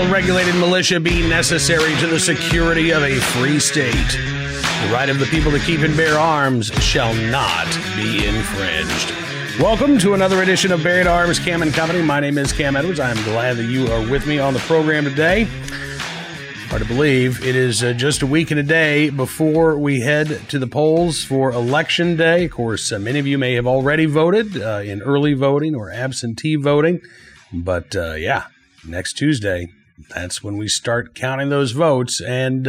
well-regulated militia be necessary to the security of a free state. The right of the people to keep and bear arms shall not be infringed. Welcome to another edition of Bearing Arms, Cam and Company. My name is Cam Edwards. I am glad that you are with me on the program today. Hard to believe it is just a week and a day before we head to the polls for Election Day. Of course, many of you may have already voted in early voting or absentee voting. But yeah, next Tuesday, that's when we start counting those votes. And,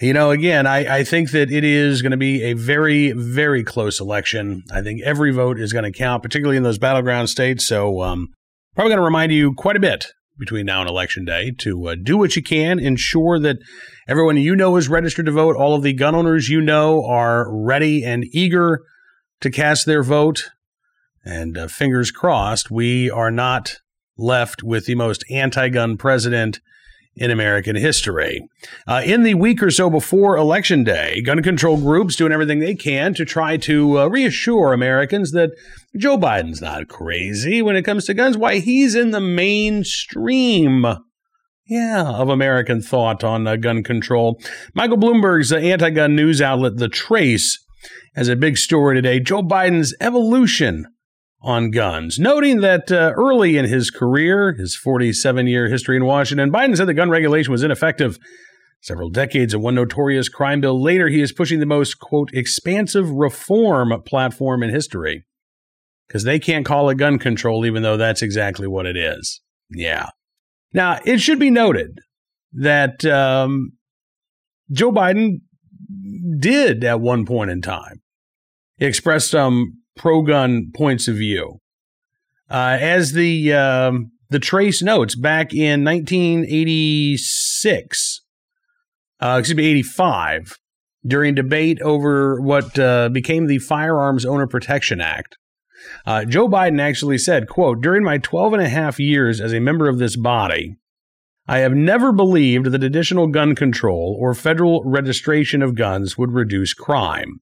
you know, again, I think that it is going to be a very, very close election. I think every vote is going to count, particularly in those battleground states. So probably going to remind you quite a bit between now and Election Day to do what you can, ensure that everyone you know is registered to vote. All of the gun owners you know are ready and eager to cast their vote. And fingers crossed, we are not left with the most anti-gun president in American history. In the week or so before Election Day, gun control groups doing everything they can to try to reassure Americans that Joe Biden's not crazy when it comes to guns. Why, he's in the mainstream, of American thought on gun control. Michael Bloomberg's anti-gun news outlet, The Trace, has a big story today, Joe Biden's evolution on guns, noting that early in his career, his 47-year history in Washington, Biden said that gun regulation was ineffective. Several decades of one notorious crime bill later, he is pushing the most, quote, expansive reform platform in history, because they can't call it gun control, even though that's exactly what it is. Yeah. Now, it should be noted that Joe Biden did, at one point in time, express some pro-gun points of view. As the Trace notes, back in 1985, during debate over what became the Firearms Owner Protection Act, Joe Biden actually said, quote, "During my 12 and a half years as a member of this body, I have never believed that additional gun control or federal registration of guns would reduce crime.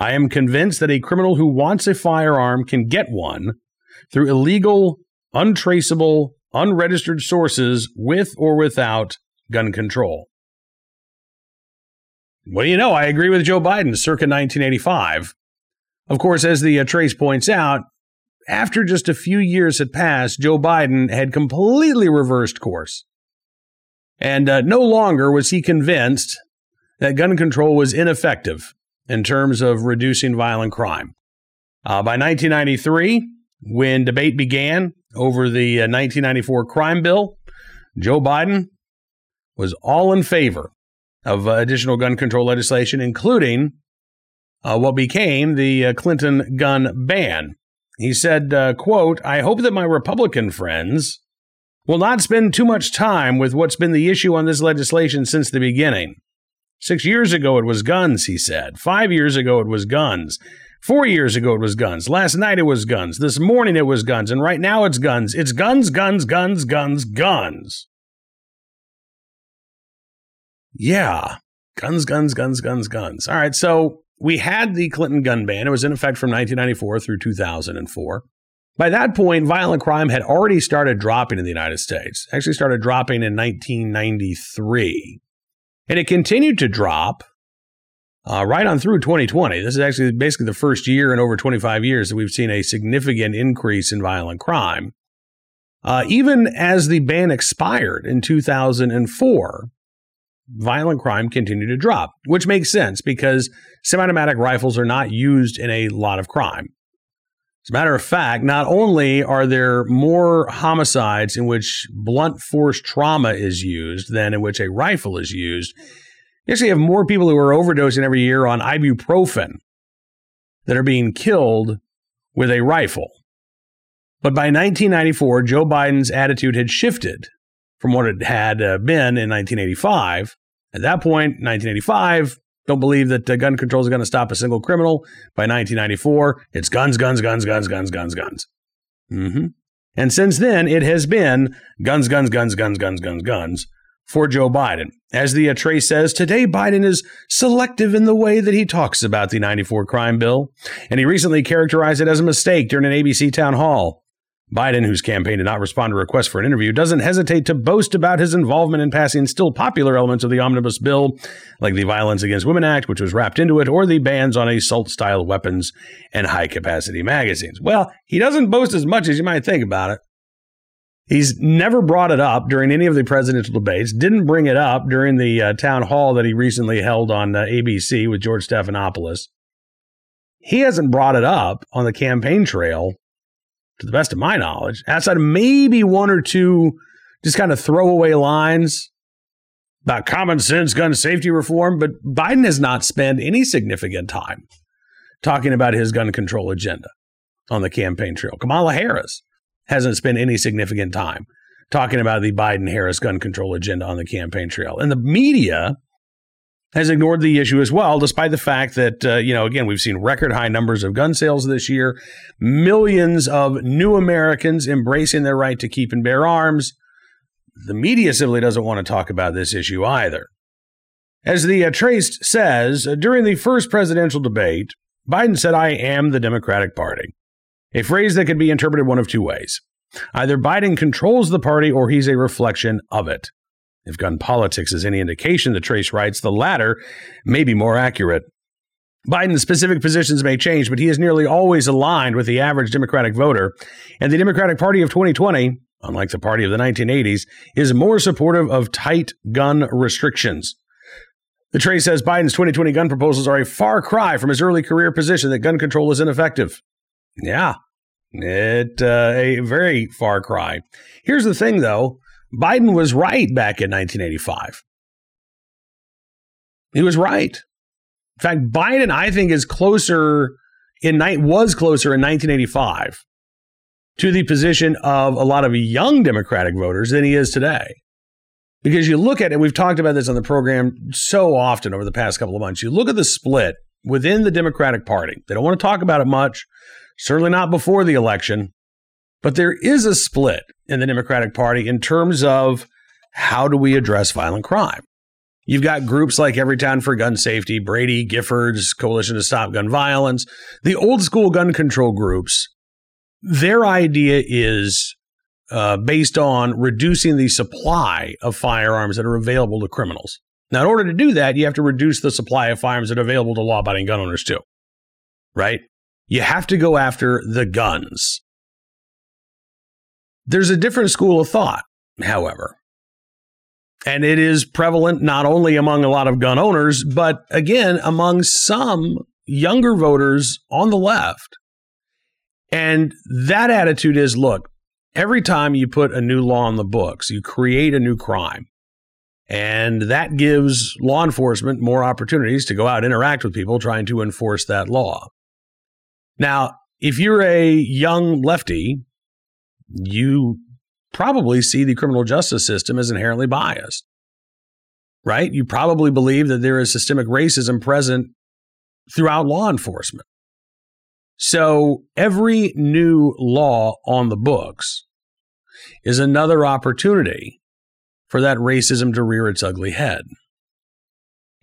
I am convinced that a criminal who wants a firearm can get one through illegal, untraceable, unregistered sources with or without gun control." Well, you know, I agree with Joe Biden circa 1985. Of course, as the Trace points out, after just a few years had passed, Joe Biden had completely reversed course. And no longer was he convinced that gun control was ineffective in terms of reducing violent crime. By 1993, when debate began over the 1994 crime bill, Joe Biden was all in favor of additional gun control legislation, including what became the Clinton gun ban. He said, quote, "I hope that my Republican friends will not spend too much time with what's been the issue on this legislation since the beginning. 6 years ago, it was guns," he said. 5 years ago, it was guns. 4 years ago, it was guns. Last night, it was guns. This morning, it was guns. And right now, it's guns. It's guns, guns, guns, guns, guns." Yeah. Guns, guns, guns, guns, guns. All right. So we had the Clinton gun ban. It was in effect from 1994 through 2004. By that point, violent crime had already started dropping in the United States. Actually started dropping in 1993. And it continued to drop right on through 2020. This is actually basically the first year in over 25 years that we've seen a significant increase in violent crime. Even as the ban expired in 2004, violent crime continued to drop, which makes sense because semi-automatic rifles are not used in a lot of crime. As a matter of fact, not only are there more homicides in which blunt force trauma is used than in which a rifle is used, you actually have more people who are overdosing every year on ibuprofen that are being killed with a rifle. But by 1994, Joe Biden's attitude had shifted from what it had been in 1985. At that point, 1985, don't believe that gun control is going to stop a single criminal. By 1994, it's guns, guns, guns, guns, guns, guns, guns. Mm-hmm. And since then, it has been guns, guns, guns, guns, guns, guns, guns for Joe Biden. As the Trace says, today Biden is selective in the way that he talks about the 94 crime bill, and he recently characterized it as a mistake during an ABC town hall. Biden, whose campaign did not respond to requests for an interview, doesn't hesitate to boast about his involvement in passing still popular elements of the omnibus bill, like the Violence Against Women Act, which was wrapped into it, or the bans on assault-style weapons and high-capacity magazines. Well, he doesn't boast as much as you might think about it. He's never brought it up during any of the presidential debates, didn't bring it up during the town hall that he recently held on ABC with George Stephanopoulos. He hasn't brought it up on the campaign trail, to the best of my knowledge, outside of maybe one or two just kind of throwaway lines about common sense gun safety reform. But Biden has not spent any significant time talking about his gun control agenda on the campaign trail. Kamala Harris hasn't spent any significant time talking about the Biden-Harris gun control agenda on the campaign trail. And the media has ignored the issue as well, despite the fact that, again, we've seen record high numbers of gun sales this year, millions of new Americans embracing their right to keep and bear arms. The media simply doesn't want to talk about this issue either. As the Trace says, during the first presidential debate, Biden said, "I am the Democratic Party," a phrase that could be interpreted one of two ways. Either Biden controls the party or he's a reflection of it. If gun politics is any indication, the Trace writes, the latter may be more accurate. Biden's specific positions may change, but he is nearly always aligned with the average Democratic voter. And the Democratic Party of 2020, unlike the party of the 1980s, is more supportive of tight gun restrictions. The Trace says Biden's 2020 gun proposals are a far cry from his early career position that gun control is ineffective. Yeah, it's a very far cry. Here's the thing, though. Biden was right back in 1985. He was right. In fact, Biden, I think, was closer in 1985 to the position of a lot of young Democratic voters than he is today. Because you look at it, we've talked about this on the program so often over the past couple of months. You look at the split within the Democratic Party. They don't want to talk about it much, certainly not before the election. But there is a split in the Democratic Party in terms of how do we address violent crime. You've got groups like Everytown for Gun Safety, Brady, Giffords, Coalition to Stop Gun Violence, the old school gun control groups. Their idea is based on reducing the supply of firearms that are available to criminals. Now, in order to do that, you have to reduce the supply of firearms that are available to law-abiding gun owners too, right? You have to go after the guns. There's a different school of thought, however, and it is prevalent not only among a lot of gun owners, but again, among some younger voters on the left. And that attitude is, look, every time you put a new law on the books, you create a new crime, and that gives law enforcement more opportunities to go out and interact with people trying to enforce that law. Now, if you're a young lefty, you probably see the criminal justice system as inherently biased, right? You probably believe that there is systemic racism present throughout law enforcement. So every new law on the books is another opportunity for that racism to rear its ugly head.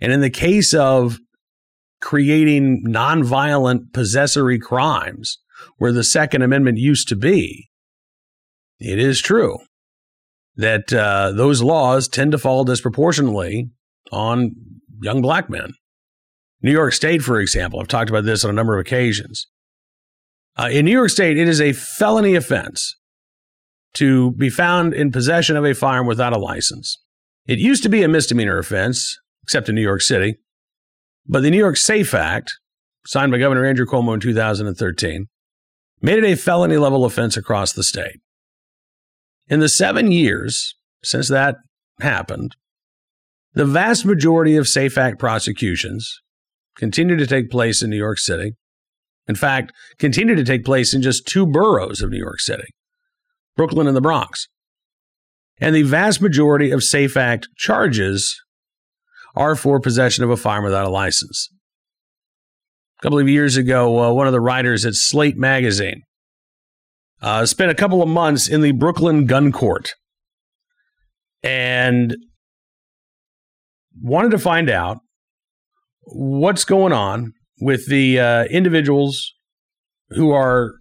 And in the case of creating nonviolent possessory crimes, where the Second Amendment used to be, it is true that those laws tend to fall disproportionately on young black men. New York State, for example, I've talked about this on a number of occasions. In New York State, it is a felony offense to be found in possession of a firearm without a license. It used to be a misdemeanor offense, except in New York City. But the New York SAFE Act, signed by Governor Andrew Cuomo in 2013, made it a felony-level offense across the state. In the 7 years since that happened, the vast majority of SAFE Act prosecutions continue to take place in New York City. In fact, continue to take place in just two boroughs of New York City, Brooklyn and the Bronx. And the vast majority of SAFE Act charges are for possession of a firearm without a license. A couple of years ago, one of the writers at Slate Magazine spent a couple of months in the Brooklyn gun court and wanted to find out what's going on with the individuals who are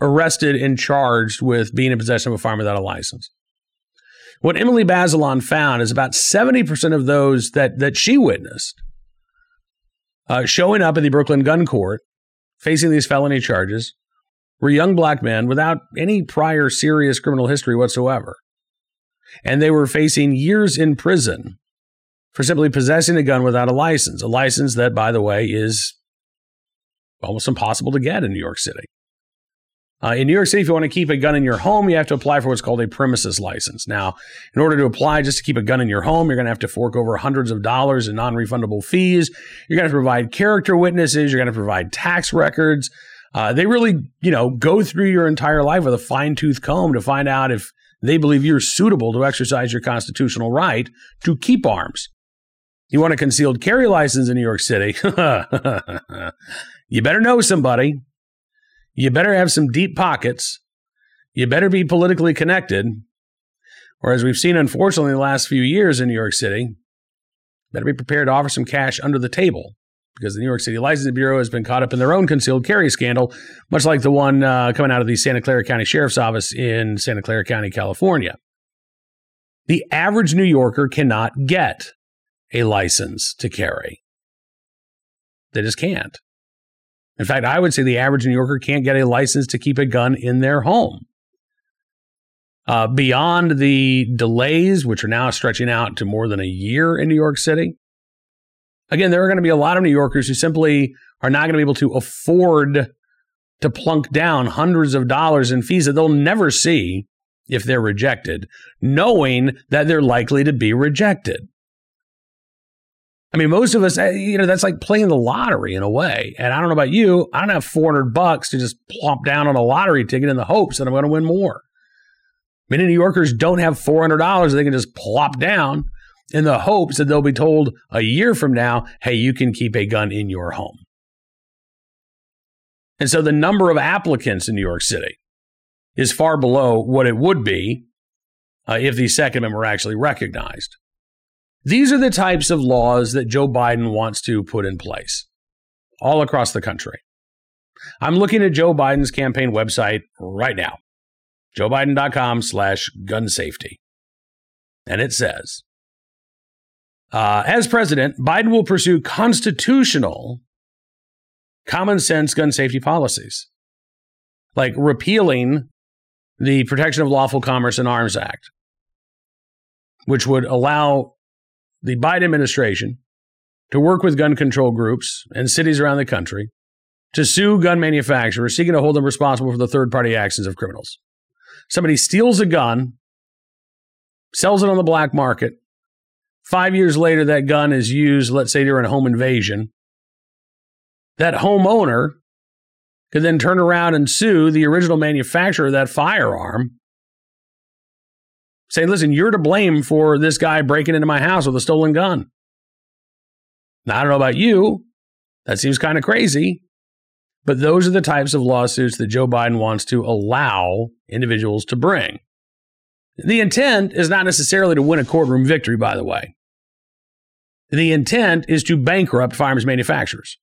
arrested and charged with being in possession of a firearm without a license. What Emily Bazelon found is about 70% of those that she witnessed showing up at the Brooklyn gun court, facing these felony charges, were young black men without any prior serious criminal history whatsoever. And they were facing years in prison for simply possessing a gun without a license that, by the way, is almost impossible to get in New York City. In New York City, if you want to keep a gun in your home, you have to apply for what's called a premises license. Now, in order to apply just to keep a gun in your home, you're going to have to fork over hundreds of dollars in non-refundable fees. You're going to have to provide character witnesses. You're going to provide tax records. They really, go through your entire life with a fine-tooth comb to find out if they believe you're suitable to exercise your constitutional right to keep arms. You want a concealed carry license in New York City? You better know somebody. You better have some deep pockets. You better be politically connected. Or as we've seen, unfortunately, in the last few years in New York City, better be prepared to offer some cash under the table, because the New York City Licensing Bureau has been caught up in their own concealed carry scandal, much like the one coming out of the Santa Clara County Sheriff's Office in Santa Clara County, California. The average New Yorker cannot get a license to carry. They just can't. In fact, I would say the average New Yorker can't get a license to keep a gun in their home. Beyond the delays, which are now stretching out to more than a year in New York City, again, there are going to be a lot of New Yorkers who simply are not going to be able to afford to plunk down hundreds of dollars in fees that they'll never see if they're rejected, knowing that they're likely to be rejected. I mean, most of us, that's like playing the lottery in a way. And I don't know about you, I don't have $400 to just plop down on a lottery ticket in the hopes that I'm going to win more. Many New Yorkers don't have $400 they can just plop down in the hopes that they'll be told a year from now, hey, you can keep a gun in your home. And so the number of applicants in New York City is far below what it would be if the Second Amendment were actually recognized. These are the types of laws that Joe Biden wants to put in place all across the country. I'm looking at Joe Biden's campaign website right now, joebiden.com/gunsafety. And it says, as president, Biden will pursue constitutional, common sense gun safety policies, like repealing the Protection of Lawful Commerce in Arms Act, which would allow the Biden administration to work with gun control groups and cities around the country to sue gun manufacturers seeking to hold them responsible for the third-party actions of criminals. Somebody steals a gun, sells it on the black market. 5 years later, that gun is used, let's say, during a home invasion. That homeowner could then turn around and sue the original manufacturer of that firearm, saying, listen, you're to blame for this guy breaking into my house with a stolen gun. Now, I don't know about you. That seems kind of crazy. But those are the types of lawsuits that Joe Biden wants to allow individuals to bring. The intent is not necessarily to win a courtroom victory, by the way. The intent is to bankrupt firearms manufacturers,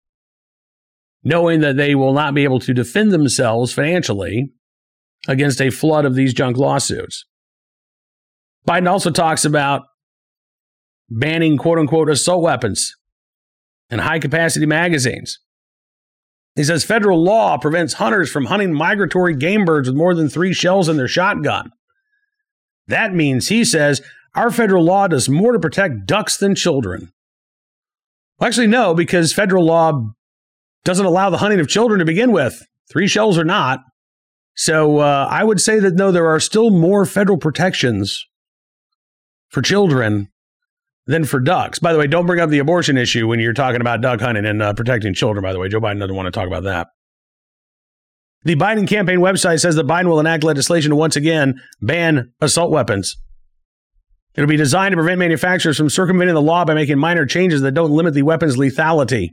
knowing that they will not be able to defend themselves financially against a flood of these junk lawsuits. Biden also talks about banning, quote-unquote, assault weapons and high-capacity magazines. He says federal law prevents hunters from hunting migratory game birds with more than 3 shells in their shotgun. That means, he says, our federal law does more to protect ducks than children. Well, actually, no, because federal law doesn't allow the hunting of children to begin with. 3 shells or not. So I would say that, no, there are still more federal protections for children than for ducks. By the way, don't bring up the abortion issue when you're talking about duck hunting and protecting children, by the way. Joe Biden doesn't want to talk about that. The Biden campaign website says that Biden will enact legislation to once again ban assault weapons. It'll be designed to prevent manufacturers from circumventing the law by making minor changes that don't limit the weapon's lethality.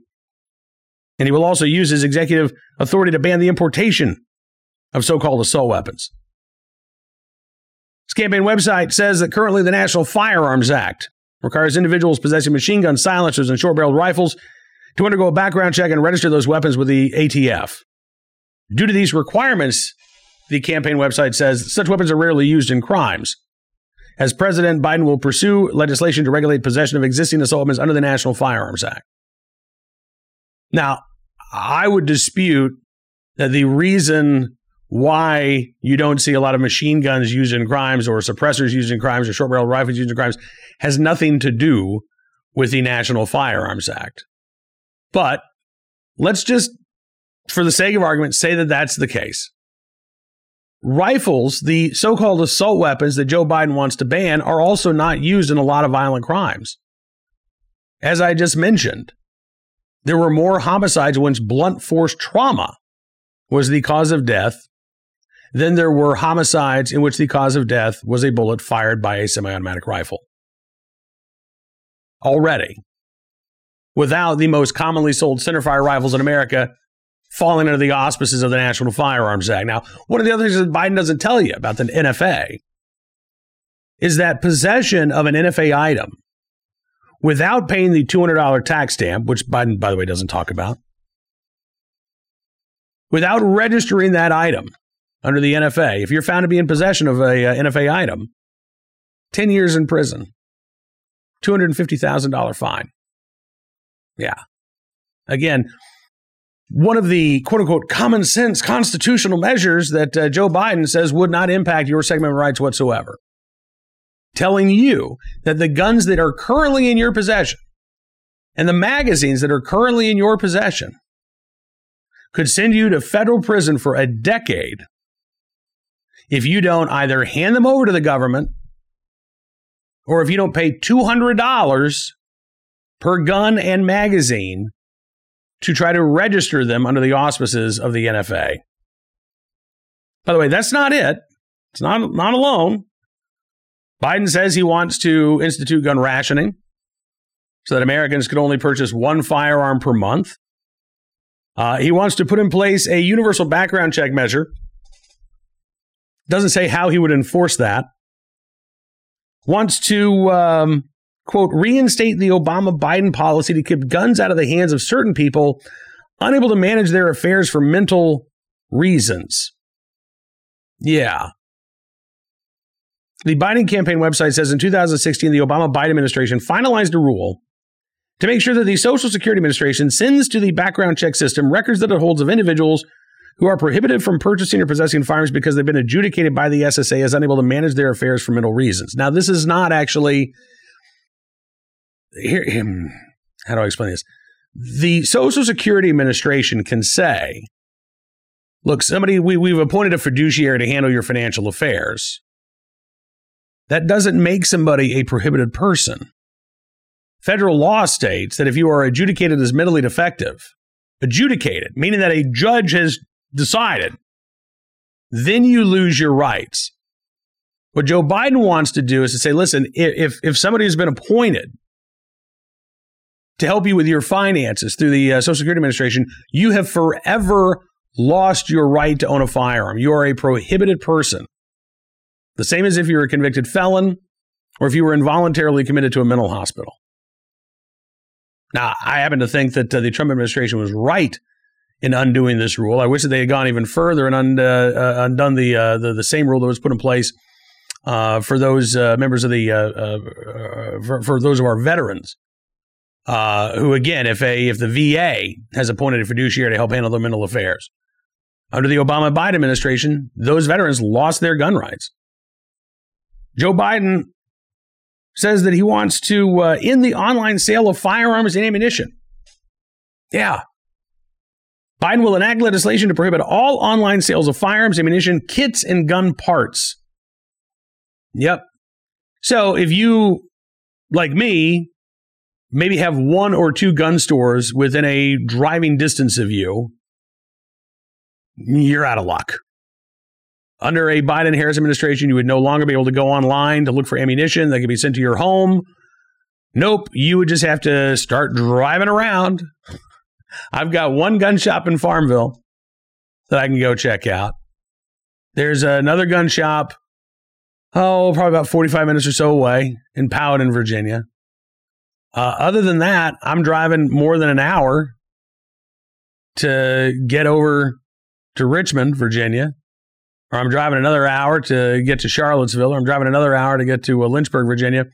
And he will also use his executive authority to ban the importation of so-called assault weapons. This campaign website says that currently the National Firearms Act requires individuals possessing machine guns, silencers, and short-barreled rifles to undergo a background check and register those weapons with the ATF. Due to these requirements, The campaign website says such weapons are rarely used in crimes. As President Biden will pursue legislation to regulate possession of existing assault weapons under the National Firearms Act. Now, I would dispute that the reason why you don't see a lot of machine guns used in crimes or suppressors used in crimes or short-barreled rifles used in crimes has nothing to do with the National Firearms Act. But let's just, for the sake of argument, say that that's the case. Rifles, the so-called assault weapons that Joe Biden wants to ban, are also not used in a lot of violent crimes. As I just mentioned, there were more homicides once blunt force trauma was the cause of death than there were homicides in which the cause of death was a bullet fired by a semi-automatic rifle. Already, without the most commonly sold centerfire rifles in America falling under the auspices of the National Firearms Act. Now, one of the other things that Biden doesn't tell you about the NFA is that possession of an NFA item without paying the $200 tax stamp, which Biden, by the way, doesn't talk about, without registering that item under the NFA, if you're found to be in possession of a NFA item, 10 years in prison, $250,000 fine. Yeah. Again, one of the quote-unquote common sense constitutional measures that Joe Biden says would not impact your Second Amendment rights whatsoever. Telling you that the guns that are currently in your possession and the magazines that are currently in your possession could send you to federal prison for a decade if you don't either hand them over to the government or if you don't pay $200 per gun and magazine to try to register them under the auspices of the NFA. By the way, that's not it. It's not alone. Biden says he wants to institute gun rationing so that Americans could only purchase one firearm per month. He wants to put in place a universal background check measure. Doesn't say how he would enforce that. Wants to quote, reinstate the Obama-Biden policy to keep guns out of the hands of certain people unable to manage their affairs for mental reasons. Yeah. The Biden campaign website says in 2016, the Obama-Biden administration finalized a rule to make sure that the Social Security Administration sends to the background check system records that it holds of individuals who are prohibited from purchasing or possessing firearms because they've been adjudicated by the SSA as unable to manage their affairs for mental reasons. Now, this is not actually... how do I explain this? The Social Security Administration can say, look, somebody, we've appointed a fiduciary to handle your financial affairs. That doesn't make somebody a prohibited person. Federal law states that if you are adjudicated as mentally defective, adjudicated, meaning that a judge has decided, then you lose your rights. What Joe Biden wants to do is to say, listen, if somebody has been appointed to help you with your finances through the Social Security Administration, you have forever lost your right to own a firearm. You are a prohibited person. The same as if you were a convicted felon or if you were involuntarily committed to a mental hospital. Now, I happen to think that the Trump administration was right in undoing this rule. I wish that they had gone even further and undone the same rule that was put in place for those members of the for those of our veterans. Who, again, if the VA has appointed a fiduciary to help handle their mental affairs, under the Obama-Biden administration, those veterans lost their gun rights. Joe Biden says that he wants to end the online sale of firearms and ammunition. Yeah. Biden will enact legislation to prohibit all online sales of firearms, ammunition, kits, and gun parts. Yep. So if you, like me, maybe have one or two gun stores within a driving distance of you, you're out of luck. Under a Biden-Harris administration, you would no longer be able to go online to look for ammunition that could be sent to your home. Nope, you would just have to start driving around. I've got one gun shop in Farmville that I can go check out. There's another gun shop, probably about 45 minutes or so away in Powhatan, Virginia. Other than that, I'm driving more than an hour to get over to Richmond, Virginia, or I'm driving another hour to get to Charlottesville, or I'm driving another hour to get to Lynchburg, Virginia,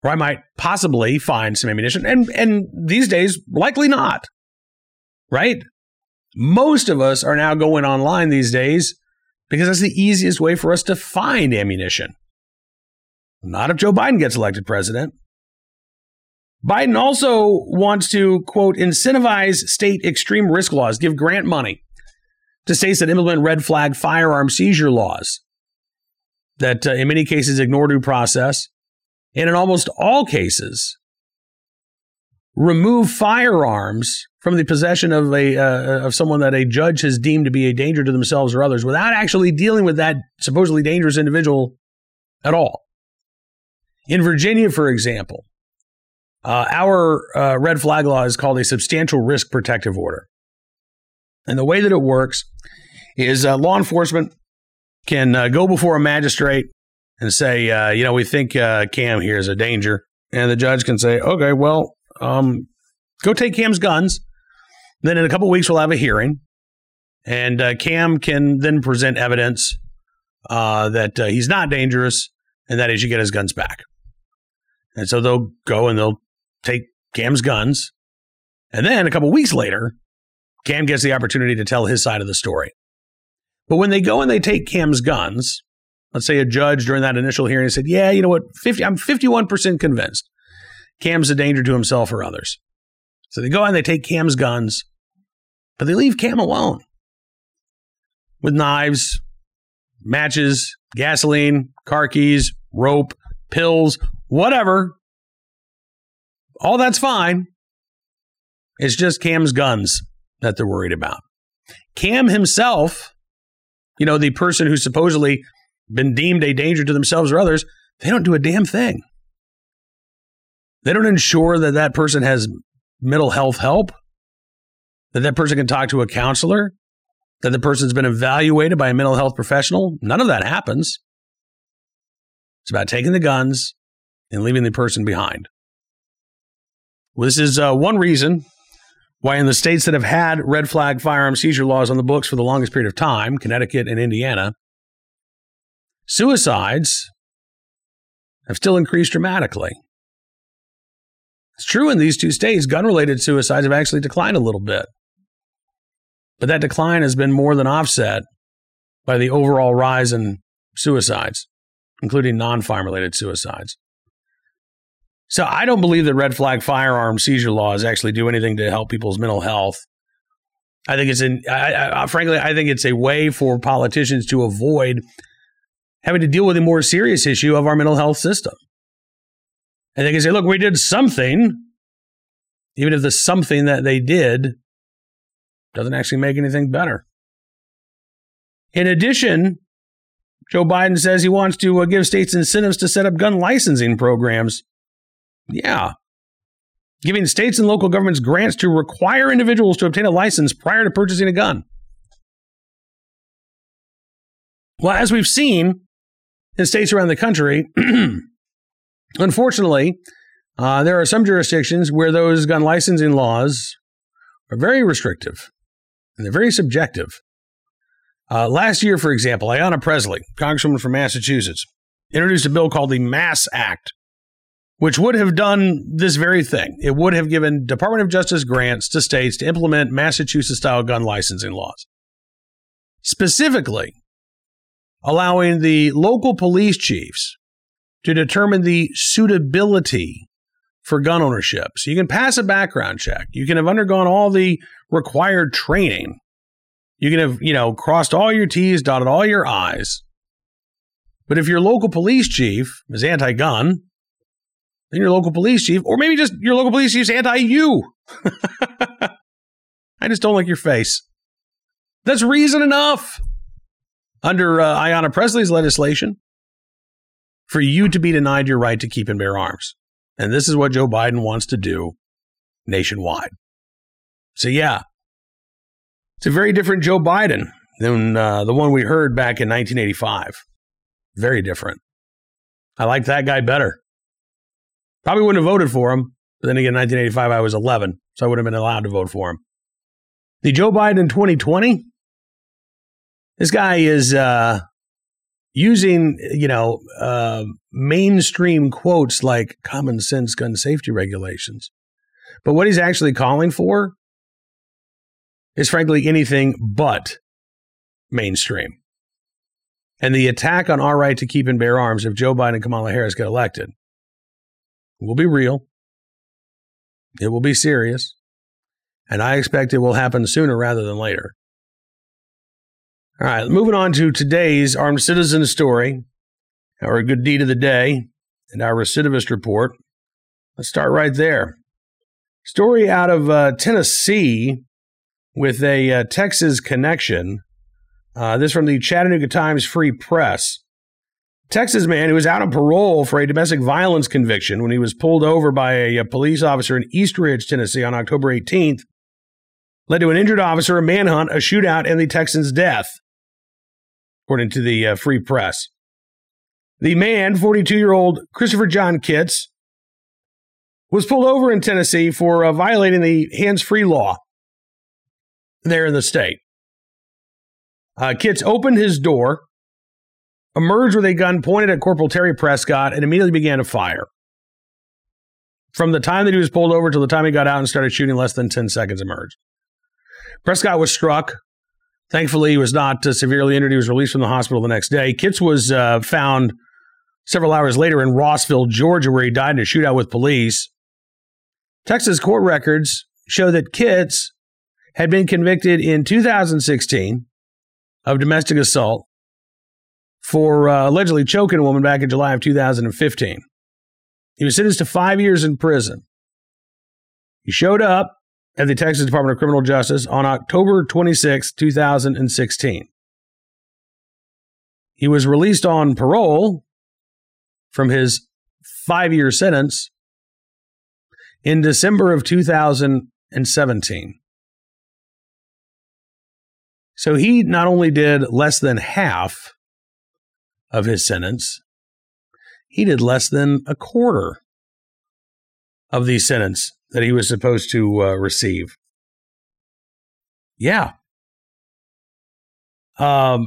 where I might possibly find some ammunition. And these days, likely not, right? Most of us are now going online these days because that's the easiest way for us to find ammunition. Not if Joe Biden gets elected president. Biden also wants to, quote, incentivize state extreme risk laws, give grant money to states that implement red flag firearm seizure laws that in many cases ignore due process, and in almost all cases remove firearms from the possession of someone that a judge has deemed to be a danger to themselves or others without actually dealing with that supposedly dangerous individual at all. In Virginia, for example, our red flag law is called a substantial risk protective order. And the way that it works is law enforcement can go before a magistrate and say, we think Cam here is a danger. And the judge can say, okay, well, go take Cam's guns. Then in a couple of weeks, we'll have a hearing. And Cam can then present evidence that he's not dangerous and that he should get his guns back. And so they'll go and they'll take Cam's guns. And then a couple of weeks later, Cam gets the opportunity to tell his side of the story. But when they go and they take Cam's guns, let's say a judge during that initial hearing said, yeah, you know what, I'm 51% convinced Cam's a danger to himself or others. So they go and they take Cam's guns, but they leave Cam alone with knives, matches, gasoline, car keys, rope, pills, whatever. All that's fine. It's just Cam's guns that they're worried about. Cam himself, the person who's supposedly been deemed a danger to themselves or others, they don't do a damn thing. They don't ensure that that person has mental health help, that that person can talk to a counselor, that the person's been evaluated by a mental health professional. None of that happens. It's about taking the guns and leaving the person behind. Well, this is one reason why in the states that have had red flag firearm seizure laws on the books for the longest period of time, Connecticut and Indiana, suicides have still increased dramatically. It's true in these two states, gun-related suicides have actually declined a little bit. But that decline has been more than offset by the overall rise in suicides, including non-firearm-related suicides. So I don't believe that red flag firearm seizure laws actually do anything to help people's mental health. I think I think it's a way for politicians to avoid having to deal with a more serious issue of our mental health system. And they can say, look, we did something, even if the something that they did doesn't actually make anything better. In addition, Joe Biden says he wants to give states incentives to set up gun licensing programs. Yeah. Giving states and local governments grants to require individuals to obtain a license prior to purchasing a gun. Well, as we've seen in states around the country, unfortunately, there are some jurisdictions where those gun licensing laws are very restrictive and they're very subjective. Last year, for example, Ayanna Presley, congresswoman from Massachusetts, introduced a bill called the Mass Act, which would have done this very thing. It would have given Department of Justice grants to states to implement Massachusetts-style gun licensing laws, specifically allowing the local police chiefs to determine the suitability for gun ownership. So you can pass a background check. You can have undergone all the required training. You can have, crossed all your T's, dotted all your I's. But if your local police chief is anti-gun, then your local police chief, or maybe just your local police chief's anti-you. I just don't like your face. That's reason enough under Ayanna Presley's legislation for you to be denied your right to keep and bear arms. And this is what Joe Biden wants to do nationwide. So yeah, it's a very different Joe Biden than the one we heard back in 1985. Very different. I like that guy better. Probably wouldn't have voted for him, but then again, 1985, I was 11, so I would have been allowed to vote for him. The Joe Biden 2020 This guy is using, mainstream quotes like common sense gun safety regulations. But what he's actually calling for is frankly anything but mainstream. And the attack on our right to keep and bear arms if Joe Biden and Kamala Harris get elected will be real. It will be serious. And I expect it will happen sooner rather than later. All right, moving on to today's Armed Citizen story, our good deed of the day, and our recidivist report. Let's start right there. Story out of Tennessee with a Texas connection. This from the Chattanooga Times Free Press. Texas man who was out on parole for a domestic violence conviction when he was pulled over by a police officer in East Ridge, Tennessee on October 18th led to an injured officer, a manhunt, a shootout, and the Texan's death, according to the Free Press. The man, 42-year-old Christopher John Kitts, was pulled over in Tennessee for violating the hands-free law there in the state. Kitts opened his door, emerged with a gun pointed at Corporal Terry Prescott, and immediately began to fire. From the time that he was pulled over till the time he got out and started shooting, less than 10 seconds emerged. Prescott was struck. Thankfully, he was not severely injured. He was released from the hospital the next day. Kitts was found several hours later in Rossville, Georgia, where he died in a shootout with police. Texas court records show that Kitts had been convicted in 2016 of domestic assault for allegedly choking a woman back in July of 2015. He was sentenced to 5 years in prison. He showed up at the Texas Department of Criminal Justice on October 26, 2016. He was released on parole from his 5-year sentence in December of 2017. So he not only did less than half of his sentence, he did less than a quarter of the sentence that he was supposed to receive. Yeah. Now,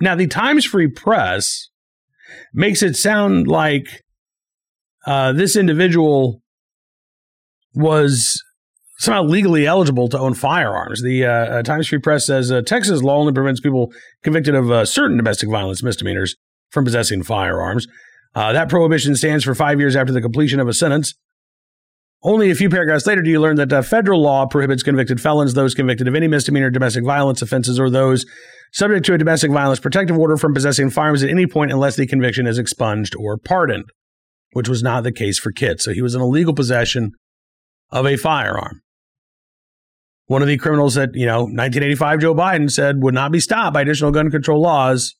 the Times Free Press makes it sound like this individual was somehow legally eligible to own firearms. The Times Free Press says Texas law only prevents people convicted of certain domestic violence misdemeanors from possessing firearms. That prohibition stands for 5 years after the completion of a sentence. Only a few paragraphs later do you learn that federal law prohibits convicted felons, those convicted of any misdemeanor domestic violence offenses, or those subject to a domestic violence protective order from possessing firearms at any point unless the conviction is expunged or pardoned, which was not the case for Kitts. So he was in illegal possession of a firearm. One of the criminals that, 1985 Joe Biden said would not be stopped by additional gun control laws,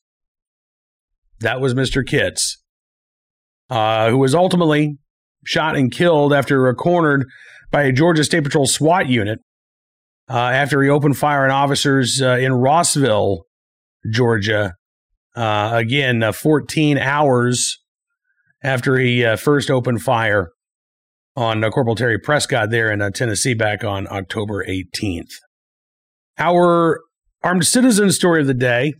that was Mr. Kitts, who was ultimately shot and killed after cornered by a Georgia State Patrol SWAT unit after he opened fire on officers in Rossville, Georgia, again, 14 hours after he first opened fire on Corporal Terry Prescott there in Tennessee back on October 18th. Our Armed Citizen story of the day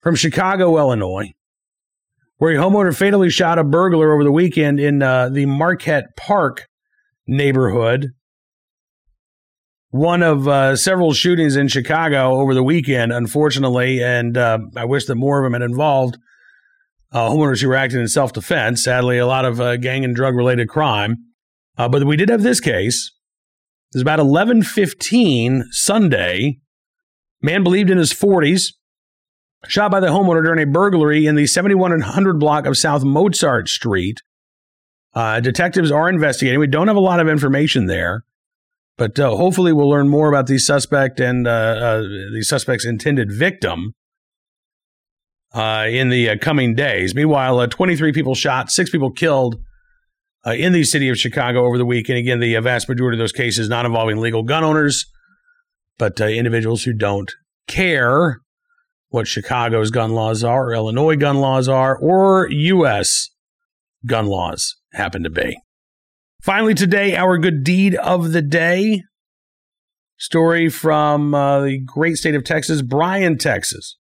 from Chicago, Illinois, where a homeowner fatally shot a burglar over the weekend in the Marquette Park neighborhood. One of several shootings in Chicago over the weekend, unfortunately, and I wish that more of them had involved homeowners who were acting in self-defense. Sadly, a lot of gang and drug-related crime. But we did have this case. It was about 11:15 Sunday. Man believed in his 40s, shot by the homeowner during a burglary in the 7100 block of South Mozart Street. Detectives are investigating. We don't have a lot of information there, but hopefully we'll learn more about the suspect and the suspect's intended victim in the coming days. Meanwhile, 23 people shot, 6 people killed in the city of Chicago over the week. And again, the vast majority of those cases not involving legal gun owners, but individuals who don't care what Chicago's gun laws are, or Illinois gun laws are, or U.S. gun laws happen to be. Finally, today, our good deed of the day story from the great state of Texas, Bryan, Texas,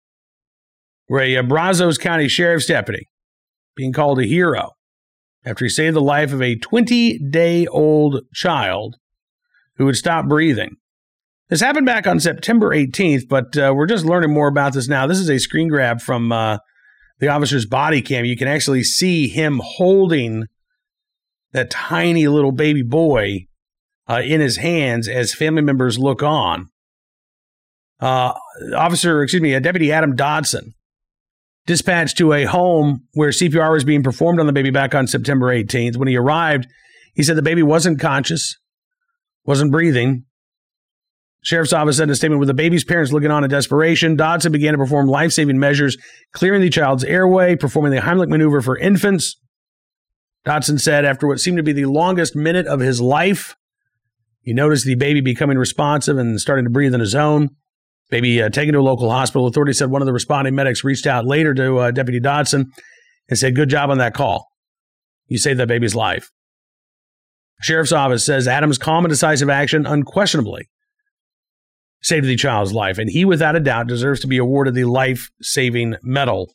where a Brazos County Sheriff's deputy being called a hero after he saved the life of a 20-day-old child who had stopped breathing. This happened back on September 18th, but we're just learning more about this now. This is a screen grab from the officer's body cam. You can actually see him holding that tiny little baby boy in his hands as family members look on. Deputy Adam Dodson, dispatched to a home where CPR was being performed on the baby back on September 18th. When he arrived, he said the baby wasn't conscious, wasn't breathing. Sheriff's Office said in a statement, with the baby's parents looking on in desperation, Dodson began to perform life-saving measures, clearing the child's airway, performing the Heimlich maneuver for infants. Dodson said after what seemed to be the longest minute of his life, he noticed the baby becoming responsive and starting to breathe on his own. Baby taken to a local hospital. Authorities said one of the responding medics reached out later to Deputy Dodson and said, "Good job on that call. You saved that baby's life." Sheriff's Office says Adam's calm and decisive action unquestionably saved the child's life, and he, without a doubt, deserves to be awarded the life-saving medal.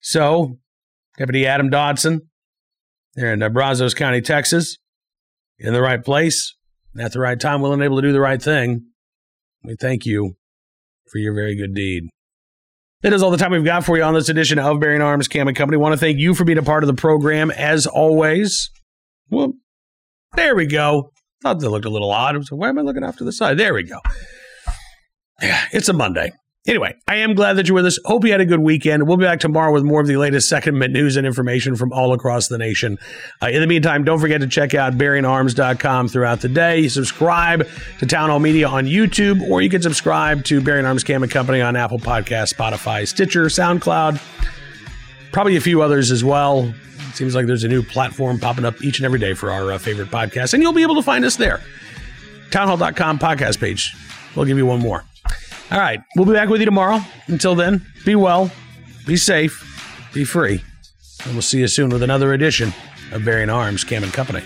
So, Deputy Adam Dodson, there in Brazos County, Texas, in the right place, at the right time, willing and able to do the right thing. We thank you for your very good deed. That is all the time we've got for you on this edition of Bearing Arms, Cam and Company. I want to thank you for being a part of the program, as always. Well, there we go. Thought that looked a little odd. So why am I looking off to the side? There we go. Yeah, it's a Monday. Anyway, I am glad that you're with us. Hope you had a good weekend. We'll be back tomorrow with more of the latest Second Amendment news and information from all across the nation. In the meantime, don't forget to check out BearingArms.com throughout the day. Subscribe to Town Hall Media on YouTube, or you can subscribe to Bearing Arms Cam and Company on Apple Podcasts, Spotify, Stitcher, SoundCloud, probably a few others as well. It seems like there's a new platform popping up each and every day for our favorite podcasts, and you'll be able to find us there. Townhall.com podcast page. We'll give you one more. All right. We'll be back with you tomorrow. Until then, be well, be safe, be free, and we'll see you soon with another edition of Bearing Arms, Cam and Company.